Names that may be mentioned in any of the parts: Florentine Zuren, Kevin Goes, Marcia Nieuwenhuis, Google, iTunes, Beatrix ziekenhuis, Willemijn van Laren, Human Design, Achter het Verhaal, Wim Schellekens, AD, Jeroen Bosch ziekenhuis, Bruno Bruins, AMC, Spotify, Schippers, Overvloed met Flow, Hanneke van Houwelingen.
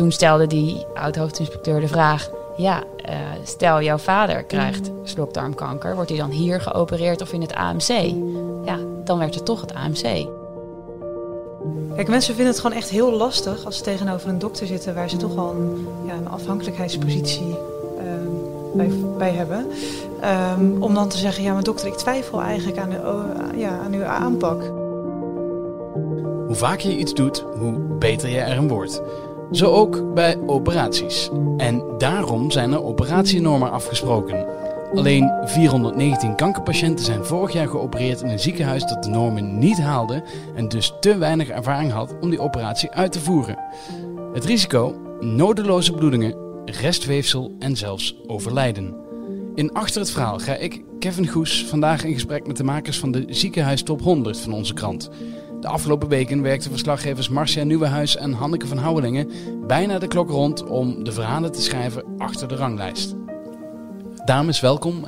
toen stelde die oud-hoofdinspecteur de vraag... ja, stel jouw vader krijgt slokdarmkanker... wordt hij dan hier geopereerd of in het AMC? Ja, dan werd het toch het AMC. Kijk, mensen vinden het gewoon echt heel lastig... als ze tegenover een dokter zitten... waar ze toch al een afhankelijkheidspositie bij hebben. Om dan te zeggen, ja, maar dokter, ik twijfel eigenlijk aan uw aanpak. Hoe vaker je iets doet, hoe beter je erin wordt. Zo ook bij operaties. En daarom zijn er operatienormen afgesproken. Alleen 419 kankerpatiënten zijn vorig jaar geopereerd in een ziekenhuis dat de normen niet haalde... en dus te weinig ervaring had om die operatie uit te voeren. Het risico? Nodeloze bloedingen, restweefsel en zelfs overlijden. In Achter het Verhaal ga ik, Kevin Goes, vandaag in gesprek met de makers van de Ziekenhuis Top 100 van onze krant... De afgelopen weken werkten verslaggevers Marcia Nieuwenhuis en Hanneke van Houwelingen bijna de klok rond om de verhalen te schrijven achter de ranglijst. Dames, welkom.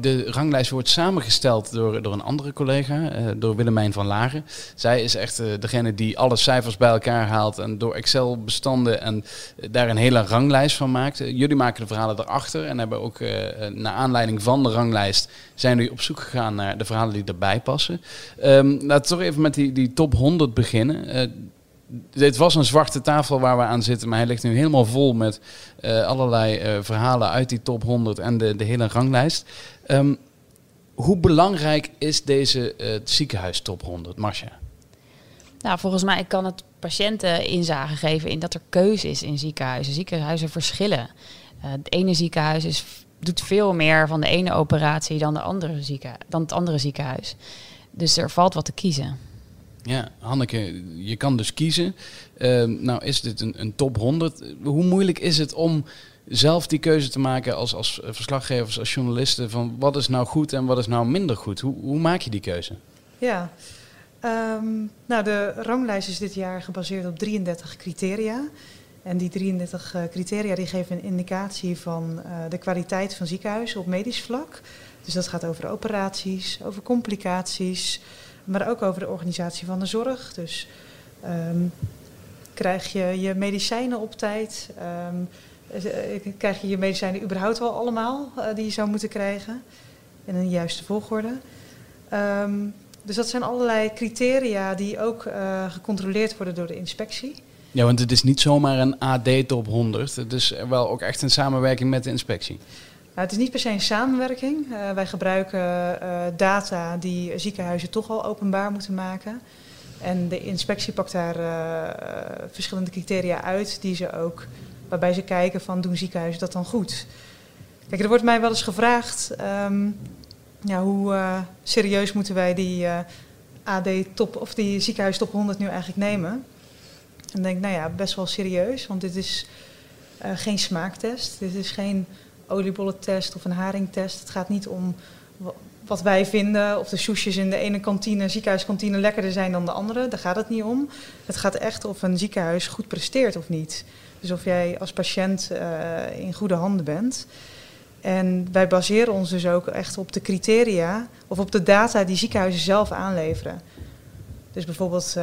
De ranglijst wordt samengesteld door een andere collega, door Willemijn van Laren. Zij is echt degene die alle cijfers bij elkaar haalt en door Excel-bestanden en daar een hele ranglijst van maakt. Jullie maken de verhalen erachter en hebben ook naar aanleiding van de ranglijst zijn jullie op zoek gegaan naar de verhalen die erbij passen. Laten we toch even met die top 100 beginnen. Dit was een zwarte tafel waar we aan zitten, maar hij ligt nu helemaal vol met allerlei verhalen uit die top 100 en de hele ranglijst. Hoe belangrijk is deze ziekenhuis top 100, Marcia? Nou, volgens mij kan het patiënten inzage geven in dat er keuze is in ziekenhuizen. Ziekenhuizen verschillen. Het ene ziekenhuis doet veel meer van de ene operatie dan het andere ziekenhuis. Dus er valt wat te kiezen. Ja, Hanneke, je kan dus kiezen. Nou is dit een top 100. Hoe moeilijk is het om zelf die keuze te maken als verslaggevers, als journalisten... van wat is nou goed en wat is nou minder goed? Hoe maak je die keuze? Ja, nou de ranglijst is dit jaar gebaseerd op 33 criteria. En die 33 criteria die geven een indicatie van de kwaliteit van ziekenhuizen op medisch vlak. Dus dat gaat over operaties, over complicaties... maar ook over de organisatie van de zorg. Dus krijg je je medicijnen op tijd? Krijg je je medicijnen überhaupt wel allemaal die je zou moeten krijgen? In een juiste volgorde. Dus dat zijn allerlei criteria die ook gecontroleerd worden door de inspectie. Ja, want het is niet zomaar een AD top 100. Het is wel ook echt een samenwerking met de inspectie. Nou, het is niet per se een samenwerking. Wij gebruiken data die ziekenhuizen toch al openbaar moeten maken. En de inspectie pakt daar verschillende criteria uit waarbij ze kijken van doen ziekenhuizen dat dan goed. Kijk, er wordt mij wel eens gevraagd hoe serieus moeten wij die die ziekenhuis top 100 nu eigenlijk nemen. En ik denk, nou ja, best wel serieus, want dit is geen smaaktest, dit is geen oliebollentest of een haringtest. Het gaat niet om wat wij vinden of de soesjes in de ene kantine, ziekenhuiskantine lekkerder zijn dan de andere. Daar gaat het niet om. Het gaat echt of een ziekenhuis goed presteert of niet. Dus of jij als patiënt in goede handen bent. En wij baseren ons dus ook echt op de criteria of op de data die ziekenhuizen zelf aanleveren. Dus bijvoorbeeld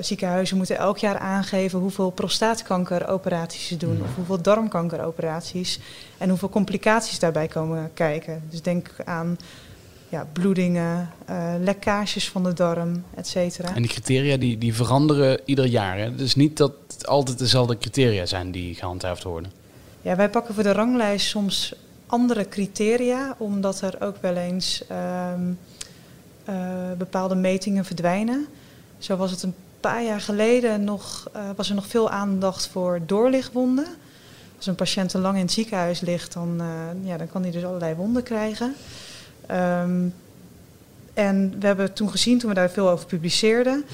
ziekenhuizen moeten elk jaar aangeven hoeveel prostaatkankeroperaties ze doen. Of hoeveel darmkankeroperaties. En hoeveel complicaties daarbij komen kijken. Dus denk aan bloedingen, lekkages van de darm, et cetera. En die criteria die veranderen ieder jaar. Hè? Dus niet dat het altijd dezelfde criteria zijn die gehandhaafd worden. Ja, wij pakken voor de ranglijst soms andere criteria. Omdat er ook wel eens... bepaalde metingen verdwijnen. Zo was het een paar jaar geleden was er nog veel aandacht voor doorligwonden. Als een patiënt te lang in het ziekenhuis ligt, dan kan hij dus allerlei wonden krijgen. En we hebben toen gezien, toen we daar veel over publiceerden...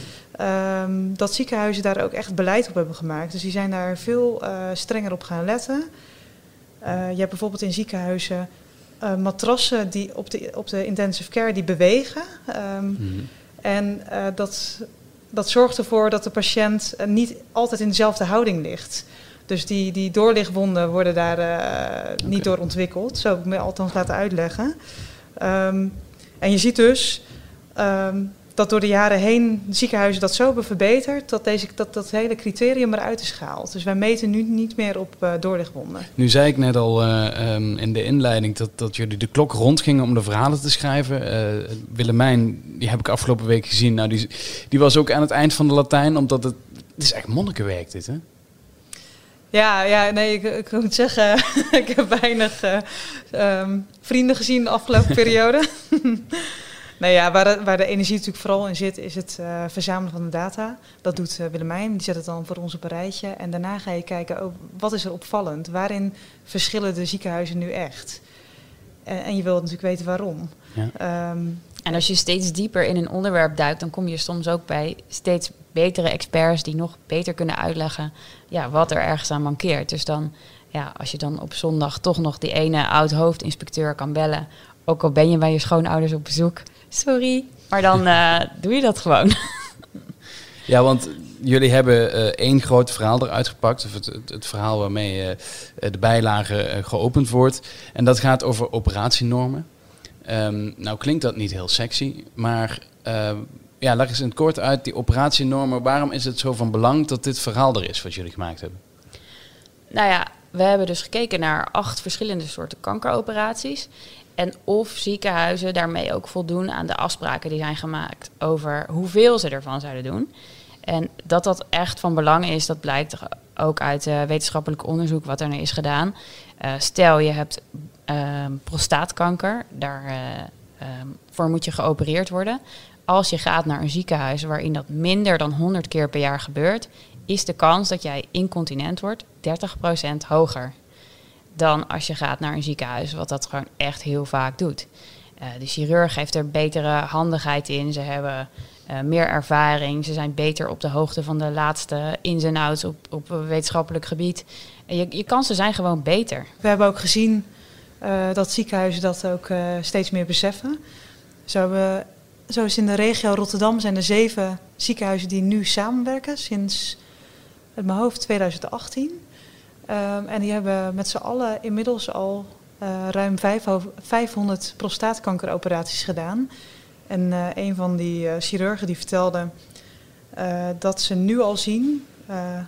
dat ziekenhuizen daar ook echt beleid op hebben gemaakt. Dus die zijn daar veel strenger op gaan letten. Je hebt bijvoorbeeld in ziekenhuizen... matrassen die op de intensive care die bewegen. En dat zorgt ervoor dat de patiënt niet altijd in dezelfde houding ligt. Dus die doorligwonden worden daar niet door ontwikkeld. Zo heb ik me althans laten uitleggen. En je ziet dus dat door de jaren heen de ziekenhuizen dat zo hebben verbeterd, dat hele criterium eruit is gehaald. Dus wij meten nu niet meer op doorlichtwonden. Nu zei ik net al in de inleiding dat jullie de klok rondgingen om de verhalen te schrijven. Willemijn, die heb ik afgelopen week gezien. Nou, die was ook aan het eind van de Latijn, omdat het is echt monnikenwerk dit, hè? Ja, nee, ik moet zeggen, ik heb weinig vrienden gezien de afgelopen periode. Nou ja, waar de energie natuurlijk vooral in zit, is het verzamelen van de data. Dat doet Willemijn, die zet het dan voor ons op een rijtje. En daarna ga je kijken, oh, wat is er opvallend? Waarin verschillen de ziekenhuizen nu echt? En je wilt natuurlijk weten waarom. Ja. En als je steeds dieper in een onderwerp duikt, dan kom je soms ook bij steeds betere experts die nog beter kunnen uitleggen ja, wat er ergens aan mankeert. Dus dan, ja, als je dan op zondag toch nog die ene oud-hoofdinspecteur kan bellen, ook al ben je bij je schoonouders op bezoek, sorry, maar dan doe je dat gewoon. Ja, want jullie hebben één groot verhaal eruit gepakt, of het verhaal waarmee de bijlage geopend wordt. En dat gaat over operatienormen. Nou klinkt dat niet heel sexy, maar ja, leg eens in het kort uit die operatienormen. Waarom is het zo van belang dat dit verhaal er is wat jullie gemaakt hebben? Nou ja, we hebben dus gekeken naar 8 verschillende soorten kankeroperaties. En of ziekenhuizen daarmee ook voldoen aan de afspraken die zijn gemaakt over hoeveel ze ervan zouden doen. En dat dat echt van belang is, dat blijkt ook uit wetenschappelijk onderzoek wat er nu is gedaan. Stel je hebt prostaatkanker, daarvoor moet je geopereerd worden. Als je gaat naar een ziekenhuis waarin dat minder dan 100 keer per jaar gebeurt, is de kans dat jij incontinent wordt 30% hoger dan als je gaat naar een ziekenhuis wat dat gewoon echt heel vaak doet. De chirurg heeft er betere handigheid in, ze hebben meer ervaring, ze zijn beter op de hoogte van de laatste ins en outs op wetenschappelijk gebied. Je kansen zijn gewoon beter. We hebben ook gezien dat ziekenhuizen dat ook steeds meer beseffen. Zo is in de regio Rotterdam zijn er 7 ziekenhuizen die nu samenwerken sinds, uit mijn hoofd, 2018. En die hebben met z'n allen inmiddels al ruim 500 prostaatkankeroperaties gedaan. En een van die chirurgen die vertelde dat ze nu al zien,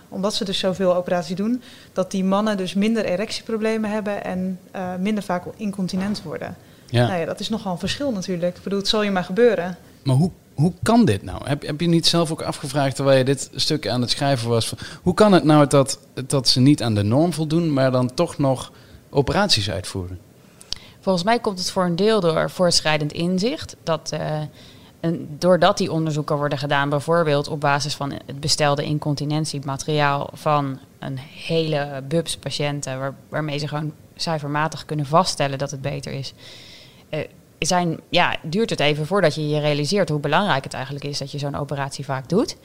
omdat ze dus zoveel operaties doen, dat die mannen dus minder erectieproblemen hebben en minder vaak incontinent worden. Ja. Nou ja, dat is nogal een verschil natuurlijk. Ik bedoel, het zal je maar gebeuren. Maar hoe kan dit nou? Heb je niet zelf ook afgevraagd, terwijl je dit stuk aan het schrijven was, van, hoe kan het nou dat ze niet aan de norm voldoen, maar dan toch nog operaties uitvoeren? Volgens mij komt het voor een deel door voortschrijdend inzicht. Doordat die onderzoeken worden gedaan, bijvoorbeeld op basis van het bestelde incontinentiemateriaal van een hele bubs patiënten, waarmee ze gewoon cijfermatig kunnen vaststellen dat het beter is. Duurt het even voordat je je realiseert hoe belangrijk het eigenlijk is dat je zo'n operatie vaak doet.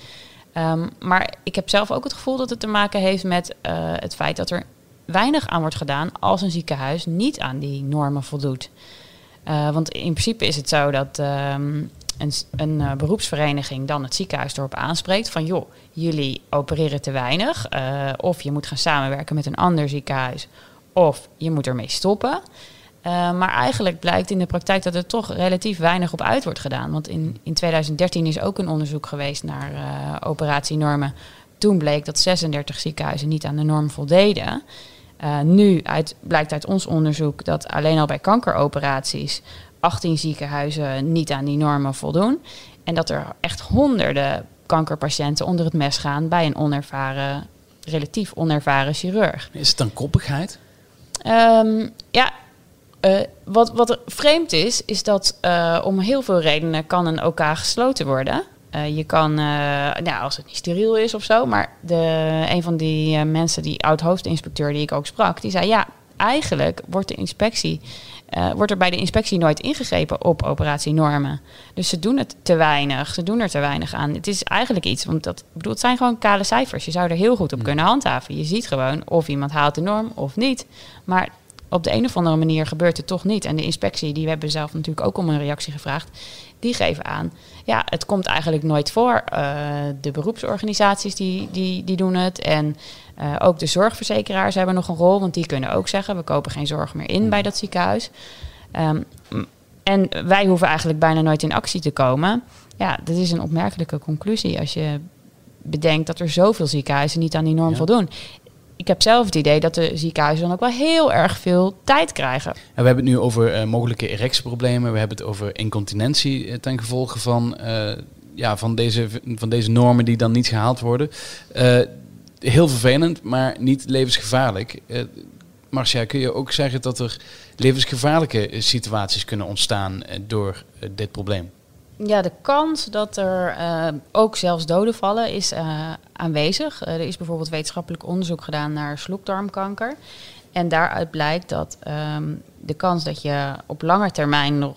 Maar ik heb zelf ook het gevoel dat het te maken heeft met het feit dat er weinig aan wordt gedaan als een ziekenhuis niet aan die normen voldoet. Want in principe is het zo dat een beroepsvereniging dan het ziekenhuis erop aanspreekt van joh, jullie opereren te weinig. Of je moet gaan samenwerken met een ander ziekenhuis. Of je moet ermee stoppen. Maar eigenlijk blijkt in de praktijk dat er toch relatief weinig op uit wordt gedaan. Want in 2013 is ook een onderzoek geweest naar operatienormen. Toen bleek dat 36 ziekenhuizen niet aan de norm voldeden. Blijkt uit ons onderzoek dat alleen al bij kankeroperaties 18 ziekenhuizen niet aan die normen voldoen. En dat er echt honderden kankerpatiënten onder het mes gaan bij een relatief onervaren chirurg. Is het dan koppigheid? Wat er vreemd is dat om heel veel redenen kan een OK gesloten worden. Je kan, als het niet steriel is of zo, maar een van die mensen, die oud-hoofdinspecteur die ik ook sprak, die zei ja, eigenlijk wordt er bij de inspectie nooit ingegrepen op operatienormen. Dus ze doen het te weinig, ze doen er te weinig aan. Het is eigenlijk iets, want het zijn gewoon kale cijfers. Je zou er heel goed op kunnen handhaven. Je ziet gewoon of iemand haalt de norm of niet. Maar op de een of andere manier gebeurt het toch niet. En de inspectie, die hebben zelf natuurlijk ook om een reactie gevraagd, die geven aan, ja, het komt eigenlijk nooit voor. De beroepsorganisaties die doen het. En ook de zorgverzekeraars hebben nog een rol, want die kunnen ook zeggen, we kopen geen zorg meer in bij dat ziekenhuis. En wij hoeven eigenlijk bijna nooit in actie te komen. Ja, dat is een opmerkelijke conclusie als je bedenkt dat er zoveel ziekenhuizen niet aan die norm voldoen. Ik heb zelf het idee dat de ziekenhuizen dan ook wel heel erg veel tijd krijgen. En we hebben het nu over mogelijke erectieproblemen. We hebben het over incontinentie ten gevolge van deze normen die dan niet gehaald worden. Heel vervelend, maar niet levensgevaarlijk. Marcia, kun je ook zeggen dat er levensgevaarlijke situaties kunnen ontstaan door dit probleem? Ja, de kans dat er ook zelfs doden vallen is aanwezig. Er is bijvoorbeeld wetenschappelijk onderzoek gedaan naar slokdarmkanker. En daaruit blijkt dat de kans dat je op lange termijn nog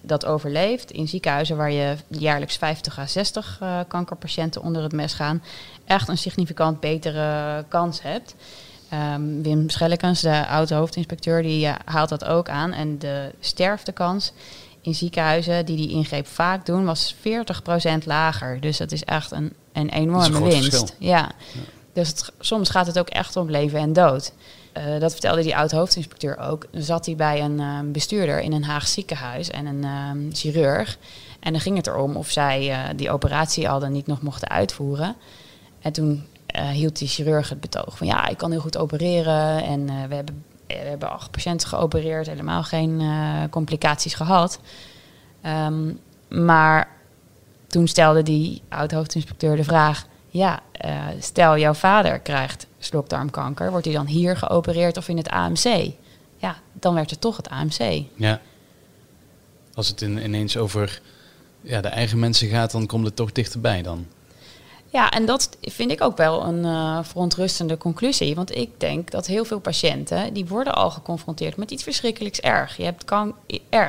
dat overleeft in ziekenhuizen waar je jaarlijks 50 à 60 kankerpatiënten onder het mes gaan, echt een significant betere kans hebt. Wim Schellekens, de oud-hoofdinspecteur, die haalt dat ook aan. En de sterftekans in ziekenhuizen die ingreep vaak doen, was 40% lager. Dus dat is echt een enorme winst. Ja. Dus soms gaat het ook echt om leven en dood. Dat vertelde die oud-hoofdinspecteur ook. Dan zat hij bij een bestuurder in een Haag ziekenhuis en een chirurg. En dan ging het erom of zij die operatie al dan niet nog mochten uitvoeren. En toen hield die chirurg het betoog van ja, ik kan heel goed opereren. En we hebben 8 patiënten geopereerd, helemaal geen complicaties gehad. Maar toen stelde die oud-hoofdinspecteur de vraag, ja, stel jouw vader krijgt slokdarmkanker, wordt hij dan hier geopereerd of in het AMC? Ja, dan werd het toch het AMC. Ja. Als het ineens over de eigen mensen gaat, dan komt het toch dichterbij dan. Ja, en dat vind ik ook wel een verontrustende conclusie. Want ik denk dat heel veel patiënten, die worden al geconfronteerd met iets verschrikkelijks erg. Je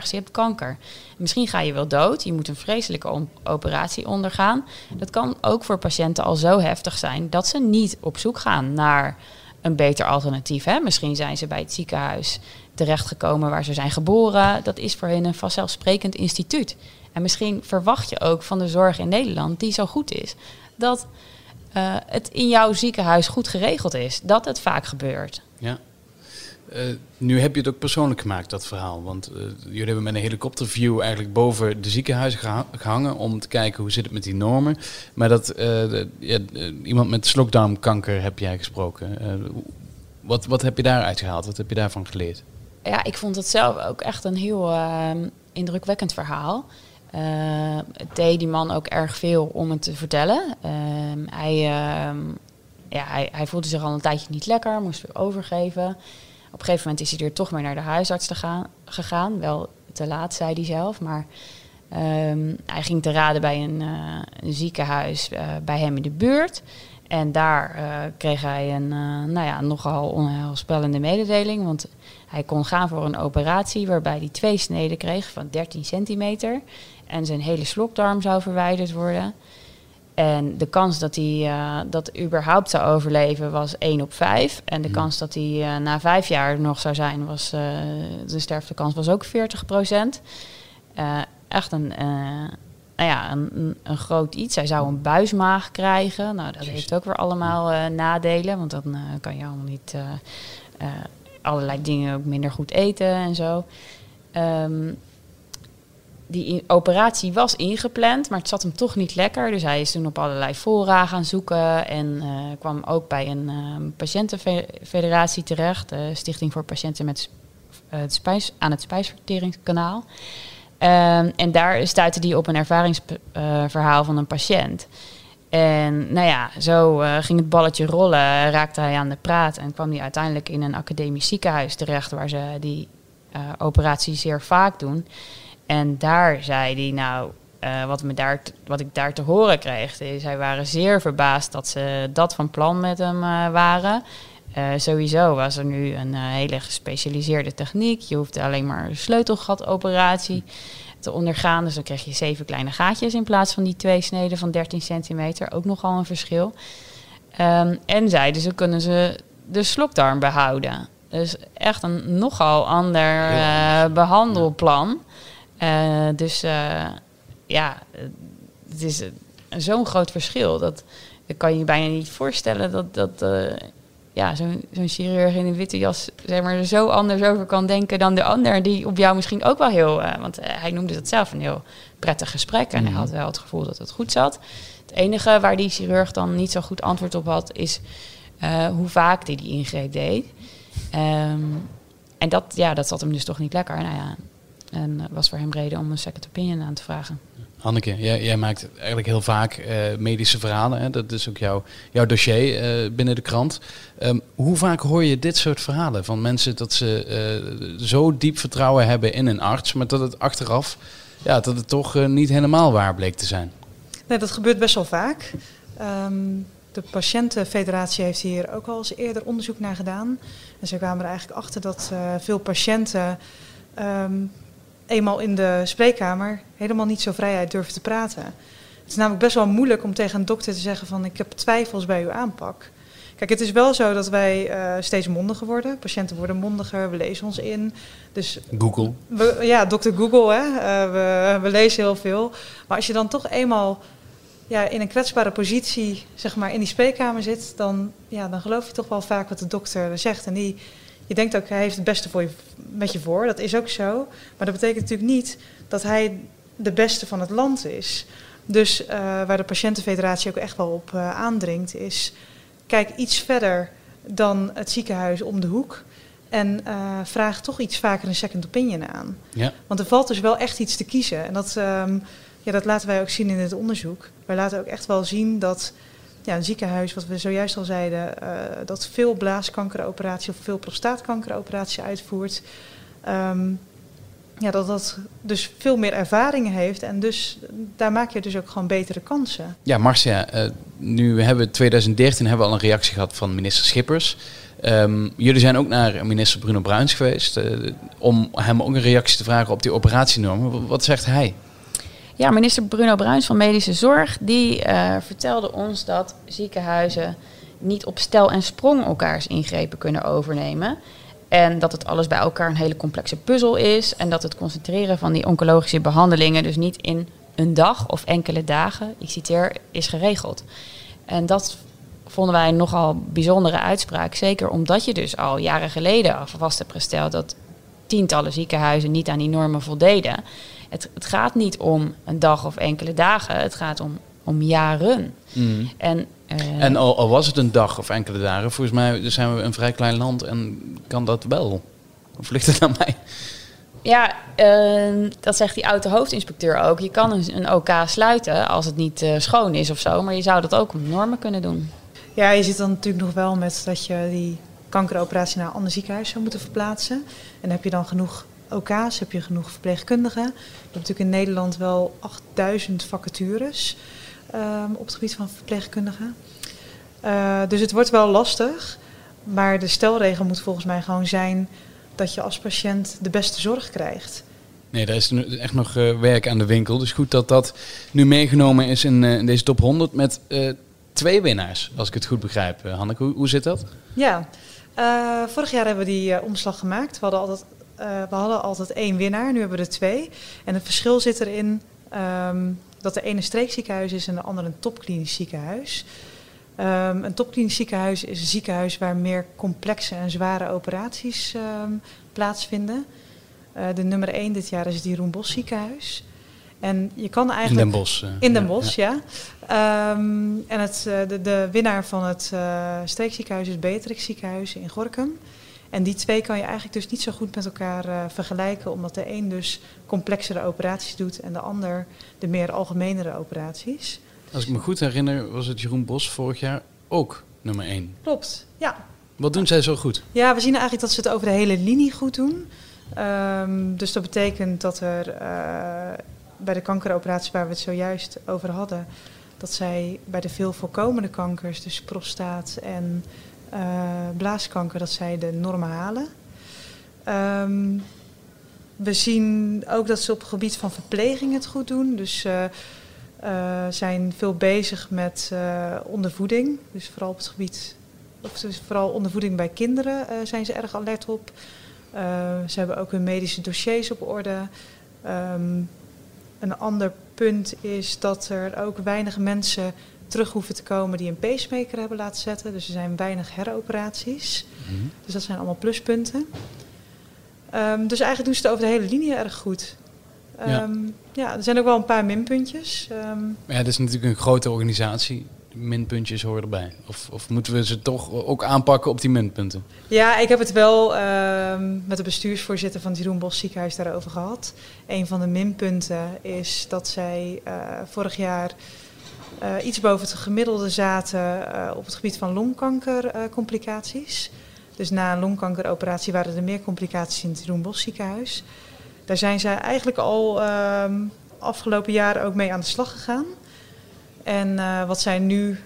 hebt kanker. Misschien ga je wel dood, je moet een vreselijke operatie ondergaan. Dat kan ook voor patiënten al zo heftig zijn dat ze niet op zoek gaan naar een beter alternatief. Hè? Misschien zijn ze bij het ziekenhuis terechtgekomen waar ze zijn geboren. Dat is voor hen een vanzelfsprekend instituut. En misschien verwacht je ook van de zorg in Nederland, die zo goed is, dat het in jouw ziekenhuis goed geregeld is. Dat het vaak gebeurt. Ja. Nu heb je het ook persoonlijk gemaakt, dat verhaal. Want jullie hebben met een helikopterview eigenlijk boven de ziekenhuizen gehangen om te kijken hoe zit het met die normen. Maar iemand met slokdarmkanker heb jij gesproken. Wat heb je daaruit gehaald? Wat heb je daarvan geleerd? Ja, ik vond het zelf ook echt een heel indrukwekkend verhaal. Het deed die man ook erg veel om het te vertellen. Hij voelde zich al een tijdje niet lekker, moest weer overgeven. Op een gegeven moment is hij er toch maar naar de huisarts gegaan. Wel te laat, zei hij zelf. Maar hij ging te raden bij een ziekenhuis bij hem in de buurt. En daar kreeg hij een nogal onheilspellende mededeling. Want hij kon gaan voor een operatie waarbij hij 2 sneden kreeg van 13 centimeter. En zijn hele slokdarm zou verwijderd worden. En de kans dat hij dat überhaupt zou overleven was 1 op 5. En de kans dat hij na 5 jaar nog zou zijn, was de sterftekans was ook 40%. Echt een groot iets. Hij zou een buismaag krijgen. Nou, dat heeft ook weer allemaal nadelen. Want dan kan je allemaal niet allerlei dingen ook minder goed eten en zo. Die operatie was ingepland, maar het zat hem toch niet lekker. Dus hij is toen op allerlei fora gaan zoeken en kwam ook bij een patiëntenfederatie terecht. De Stichting voor Patiënten met Spijsverteringskanaal. En daar stuitte hij op een ervaringsverhaal van een patiënt. En zo ging het balletje rollen, raakte hij aan de praat en kwam hij uiteindelijk in een academisch ziekenhuis terecht waar ze die operatie zeer vaak doen. En daar zei hij, wat ik daar te horen kreeg, is hij waren zeer verbaasd dat ze dat van plan met hem waren. Sowieso was er nu een hele gespecialiseerde techniek. Je hoefde alleen maar een sleutelgatoperatie te ondergaan. Dus dan kreeg je 7 kleine gaatjes in plaats van die 2 sneden van 13 centimeter. Ook nogal een verschil. En zeiden ze, kunnen ze de slokdarm behouden. Dus echt een nogal ander behandelplan. Het is zo'n groot verschil. Dat kan je bijna niet voorstellen dat ja, zo'n chirurg in een witte jas, zeg maar, er zo anders over kan denken dan de ander die op jou misschien ook wel heel... want hij noemde dat zelf een heel prettig gesprek en hij had wel het gevoel dat het goed zat. Het enige waar die chirurg dan niet zo goed antwoord op had is hoe vaak hij die ingreep deed. En dat, ja, dat zat hem dus toch niet lekker. Nou ja, en was voor hem reden om een second opinion aan te vragen. Hanneke, jij maakt eigenlijk heel vaak medische verhalen. Hè? Dat is ook jouw dossier binnen de krant. Hoe vaak hoor je dit soort verhalen van mensen dat ze zo diep vertrouwen hebben in een arts, maar dat het achteraf, ja, dat het toch niet helemaal waar bleek te zijn? Nee, dat gebeurt best wel vaak. De patiëntenfederatie heeft hier ook al eens eerder onderzoek naar gedaan. En ze kwamen er eigenlijk achter dat veel patiënten eenmaal in de spreekkamer helemaal niet zo vrijheid durven te praten. Het is namelijk best wel moeilijk om tegen een dokter te zeggen van ik heb twijfels bij uw aanpak. Kijk, het is wel zo dat wij steeds mondiger worden. Patiënten worden mondiger, we lezen ons in. Dus Google. Dokter Google, hè. We lezen heel veel. Maar als je dan toch eenmaal in een kwetsbare positie, zeg maar, in die spreekkamer zit, dan geloof je toch wel vaak wat de dokter zegt. En je denkt ook, hij heeft het beste voor je, met je voor. Dat is ook zo. Maar dat betekent natuurlijk niet dat hij de beste van het land is. Dus waar de patiëntenfederatie ook echt wel op aandringt is, kijk iets verder dan het ziekenhuis om de hoek. En vraag toch iets vaker een second opinion aan. Ja. Want er valt dus wel echt iets te kiezen. En dat laten wij ook zien in het onderzoek. Wij laten ook echt wel zien dat een ziekenhuis, wat we zojuist al zeiden, dat veel blaaskankeroperaties of veel prostaatkankeroperaties uitvoert. Dat dus veel meer ervaring heeft en dus daar maak je dus ook gewoon betere kansen. Ja, Marcia, nu hebben we 2013 al een reactie gehad van minister Schippers. Jullie zijn ook naar minister Bruno Bruins geweest om hem ook een reactie te vragen op die operatienormen. Wat zegt hij? Ja, minister Bruno Bruins van Medische Zorg, die vertelde ons dat ziekenhuizen niet op stel en sprong elkaars ingrepen kunnen overnemen. En dat het alles bij elkaar een hele complexe puzzel is. En dat het concentreren van die oncologische behandelingen dus niet in een dag of enkele dagen, ik citeer, is geregeld. En dat vonden wij een nogal bijzondere uitspraak. Zeker omdat je dus al jaren geleden vast hebt gesteld dat tientallen ziekenhuizen niet aan die normen voldeden. Het gaat niet om een dag of enkele dagen. Het gaat om jaren. Mm. En al was het een dag of enkele dagen, volgens mij zijn we een vrij klein land en kan dat wel. Of ligt het aan mij? Ja, dat zegt die oude hoofdinspecteur ook. Je kan een OK sluiten als het niet schoon is of zo. Maar je zou dat ook om normen kunnen doen. Ja, je zit dan natuurlijk nog wel met dat je die kankeroperatie naar een ander ziekenhuis zou moeten verplaatsen. En heb je dan genoeg OK's, heb je genoeg verpleegkundigen. Je hebt natuurlijk in Nederland wel 8000 vacatures op het gebied van verpleegkundigen. Dus het wordt wel lastig. Maar de stelregel moet volgens mij gewoon zijn dat je als patiënt de beste zorg krijgt. Nee, daar is echt nog werk aan de winkel. Dus goed dat dat nu meegenomen is in deze top 100 met 2 winnaars. Als ik het goed begrijp. Hanneke, hoe zit dat? Ja, vorig jaar hebben we die omslag gemaakt. We hadden altijd 1 winnaar, nu hebben we er 2. En het verschil zit erin dat de ene streekziekenhuis is en de andere een topklinisch ziekenhuis. Een topklinisch ziekenhuis is een ziekenhuis waar meer complexe en zware operaties plaatsvinden. De nummer 1 dit jaar is het Jeroen Bosch ziekenhuis. En je kan eigenlijk in Den Bosch. In Den Bosch, ja. En de winnaar van het streekziekenhuis is Beatrix ziekenhuis in Gorinchem. En die 2 kan je eigenlijk dus niet zo goed met elkaar vergelijken, omdat de een dus complexere operaties doet en de ander de meer algemenere operaties. Als ik me goed herinner was het Jeroen Bosch vorig jaar ook nummer 1. Klopt, ja. Wat doen zij zo goed? Ja, we zien eigenlijk dat ze het over de hele linie goed doen. Dus dat betekent dat er bij de kankeroperaties waar we het zojuist over hadden, dat zij bij de veel voorkomende kankers, dus prostaat en blaaskanker, dat zij de normen halen. We zien ook dat ze op het gebied van verpleging het goed doen. Dus zijn veel bezig met ondervoeding. Dus vooral op het gebied, vooral ondervoeding bij kinderen zijn ze erg alert op. Ze hebben ook hun medische dossiers op orde. Een ander punt is dat er ook weinig mensen terug hoeven te komen die een pacemaker hebben laten zetten. Dus er zijn weinig heroperaties. Mm-hmm. Dus dat zijn allemaal pluspunten. Dus eigenlijk doen ze het over de hele linie erg goed. Ja, er zijn ook wel een paar minpuntjes. Ja, het is natuurlijk een grote organisatie. Minpuntjes horen erbij. Of moeten we ze toch ook aanpakken op die minpunten? Ja, ik heb het wel met de bestuursvoorzitter van het Jeroen Bosch ziekenhuis daarover gehad. Een van de minpunten is dat zij vorig jaar iets boven het gemiddelde zaten op het gebied van longkankercomplicaties. Dus na een longkankeroperatie waren er meer complicaties in het Jeroen Bosch ziekenhuis. Daar zijn zij eigenlijk al afgelopen jaar ook mee aan de slag gegaan. En wat zij nu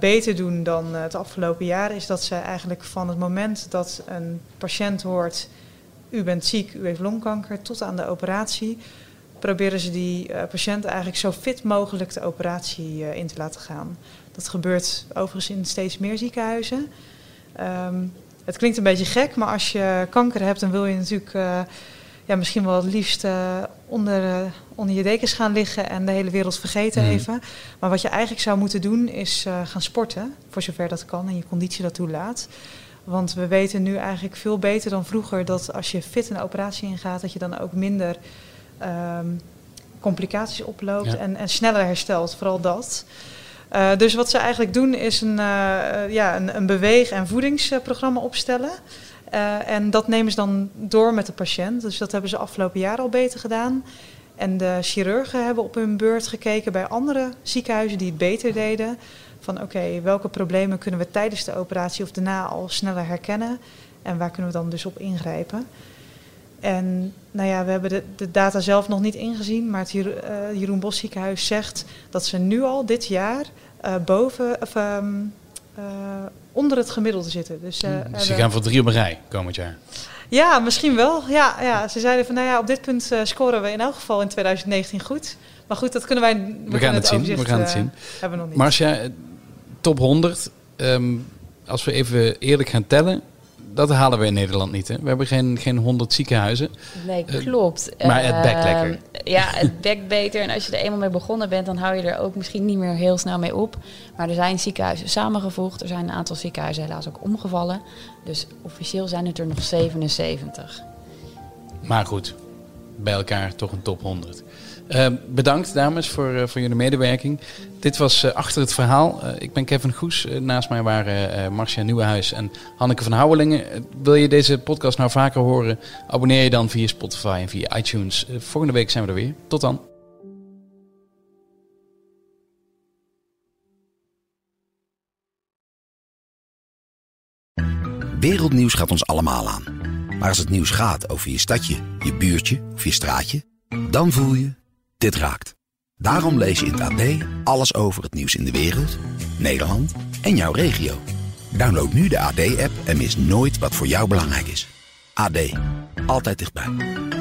beter doen dan het afgelopen jaar is dat zij eigenlijk van het moment dat een patiënt hoort, u bent ziek, u heeft longkanker, tot aan de operatie, proberen ze die patiënt eigenlijk zo fit mogelijk de operatie in te laten gaan. Dat gebeurt overigens in steeds meer ziekenhuizen. Het klinkt een beetje gek, maar als je kanker hebt, dan wil je natuurlijk misschien wel het liefst onder je dekens gaan liggen en de hele wereld vergeten even. Maar wat je eigenlijk zou moeten doen is gaan sporten, voor zover dat kan en je conditie dat toelaat. Want we weten nu eigenlijk veel beter dan vroeger dat als je fit een operatie ingaat, dat je dan ook minder complicaties oploopt en sneller herstelt, vooral dat. Dus wat ze eigenlijk doen is een beweeg- en voedingsprogramma opstellen. En dat nemen ze dan door met de patiënt. Dus dat hebben ze afgelopen jaar al beter gedaan. En de chirurgen hebben op hun beurt gekeken bij andere ziekenhuizen die het beter deden. Van oké, welke problemen kunnen we tijdens de operatie of daarna al sneller herkennen? En waar kunnen we dan dus op ingrijpen? En nou ja, we hebben de data zelf nog niet ingezien. Maar het Jeroen Bosch ziekenhuis zegt dat ze nu al dit jaar onder het gemiddelde zitten. Dus ze gaan voor 3 op een rij komend jaar? Ja, misschien wel. Ja. Ze zeiden van op dit punt scoren we in elk geval in 2019 goed. Maar goed, dat kunnen wij... We gaan het zien. Hebben we nog niet. Marcia, top 100. Als we even eerlijk gaan tellen, dat halen we in Nederland niet. Hè? We hebben geen 100 ziekenhuizen. Nee, klopt. Maar het bekt lekker. Het bekt beter. En als je er eenmaal mee begonnen bent, dan hou je er ook misschien niet meer heel snel mee op. Maar er zijn ziekenhuizen samengevoegd. Er zijn een aantal ziekenhuizen helaas ook omgevallen. Dus officieel zijn het er nog 77. Maar goed, bij elkaar toch een top 100. Bedankt dames voor jullie medewerking. Dit was Achter het Verhaal. Ik ben Kevin Goes. Naast mij waren Marcia Nieuwenhuis en Hanneke van Houwelingen. Wil je deze podcast nou vaker horen? Abonneer je dan via Spotify en via iTunes. Volgende week zijn we er weer. Tot dan. Wereldnieuws gaat ons allemaal aan. Maar als het nieuws gaat over je stadje, je buurtje of je straatje, dan voel je, dit raakt. Daarom lees je in het AD alles over het nieuws in de wereld, Nederland en jouw regio. Download nu de AD-app en mis nooit wat voor jou belangrijk is. AD. Altijd dichtbij.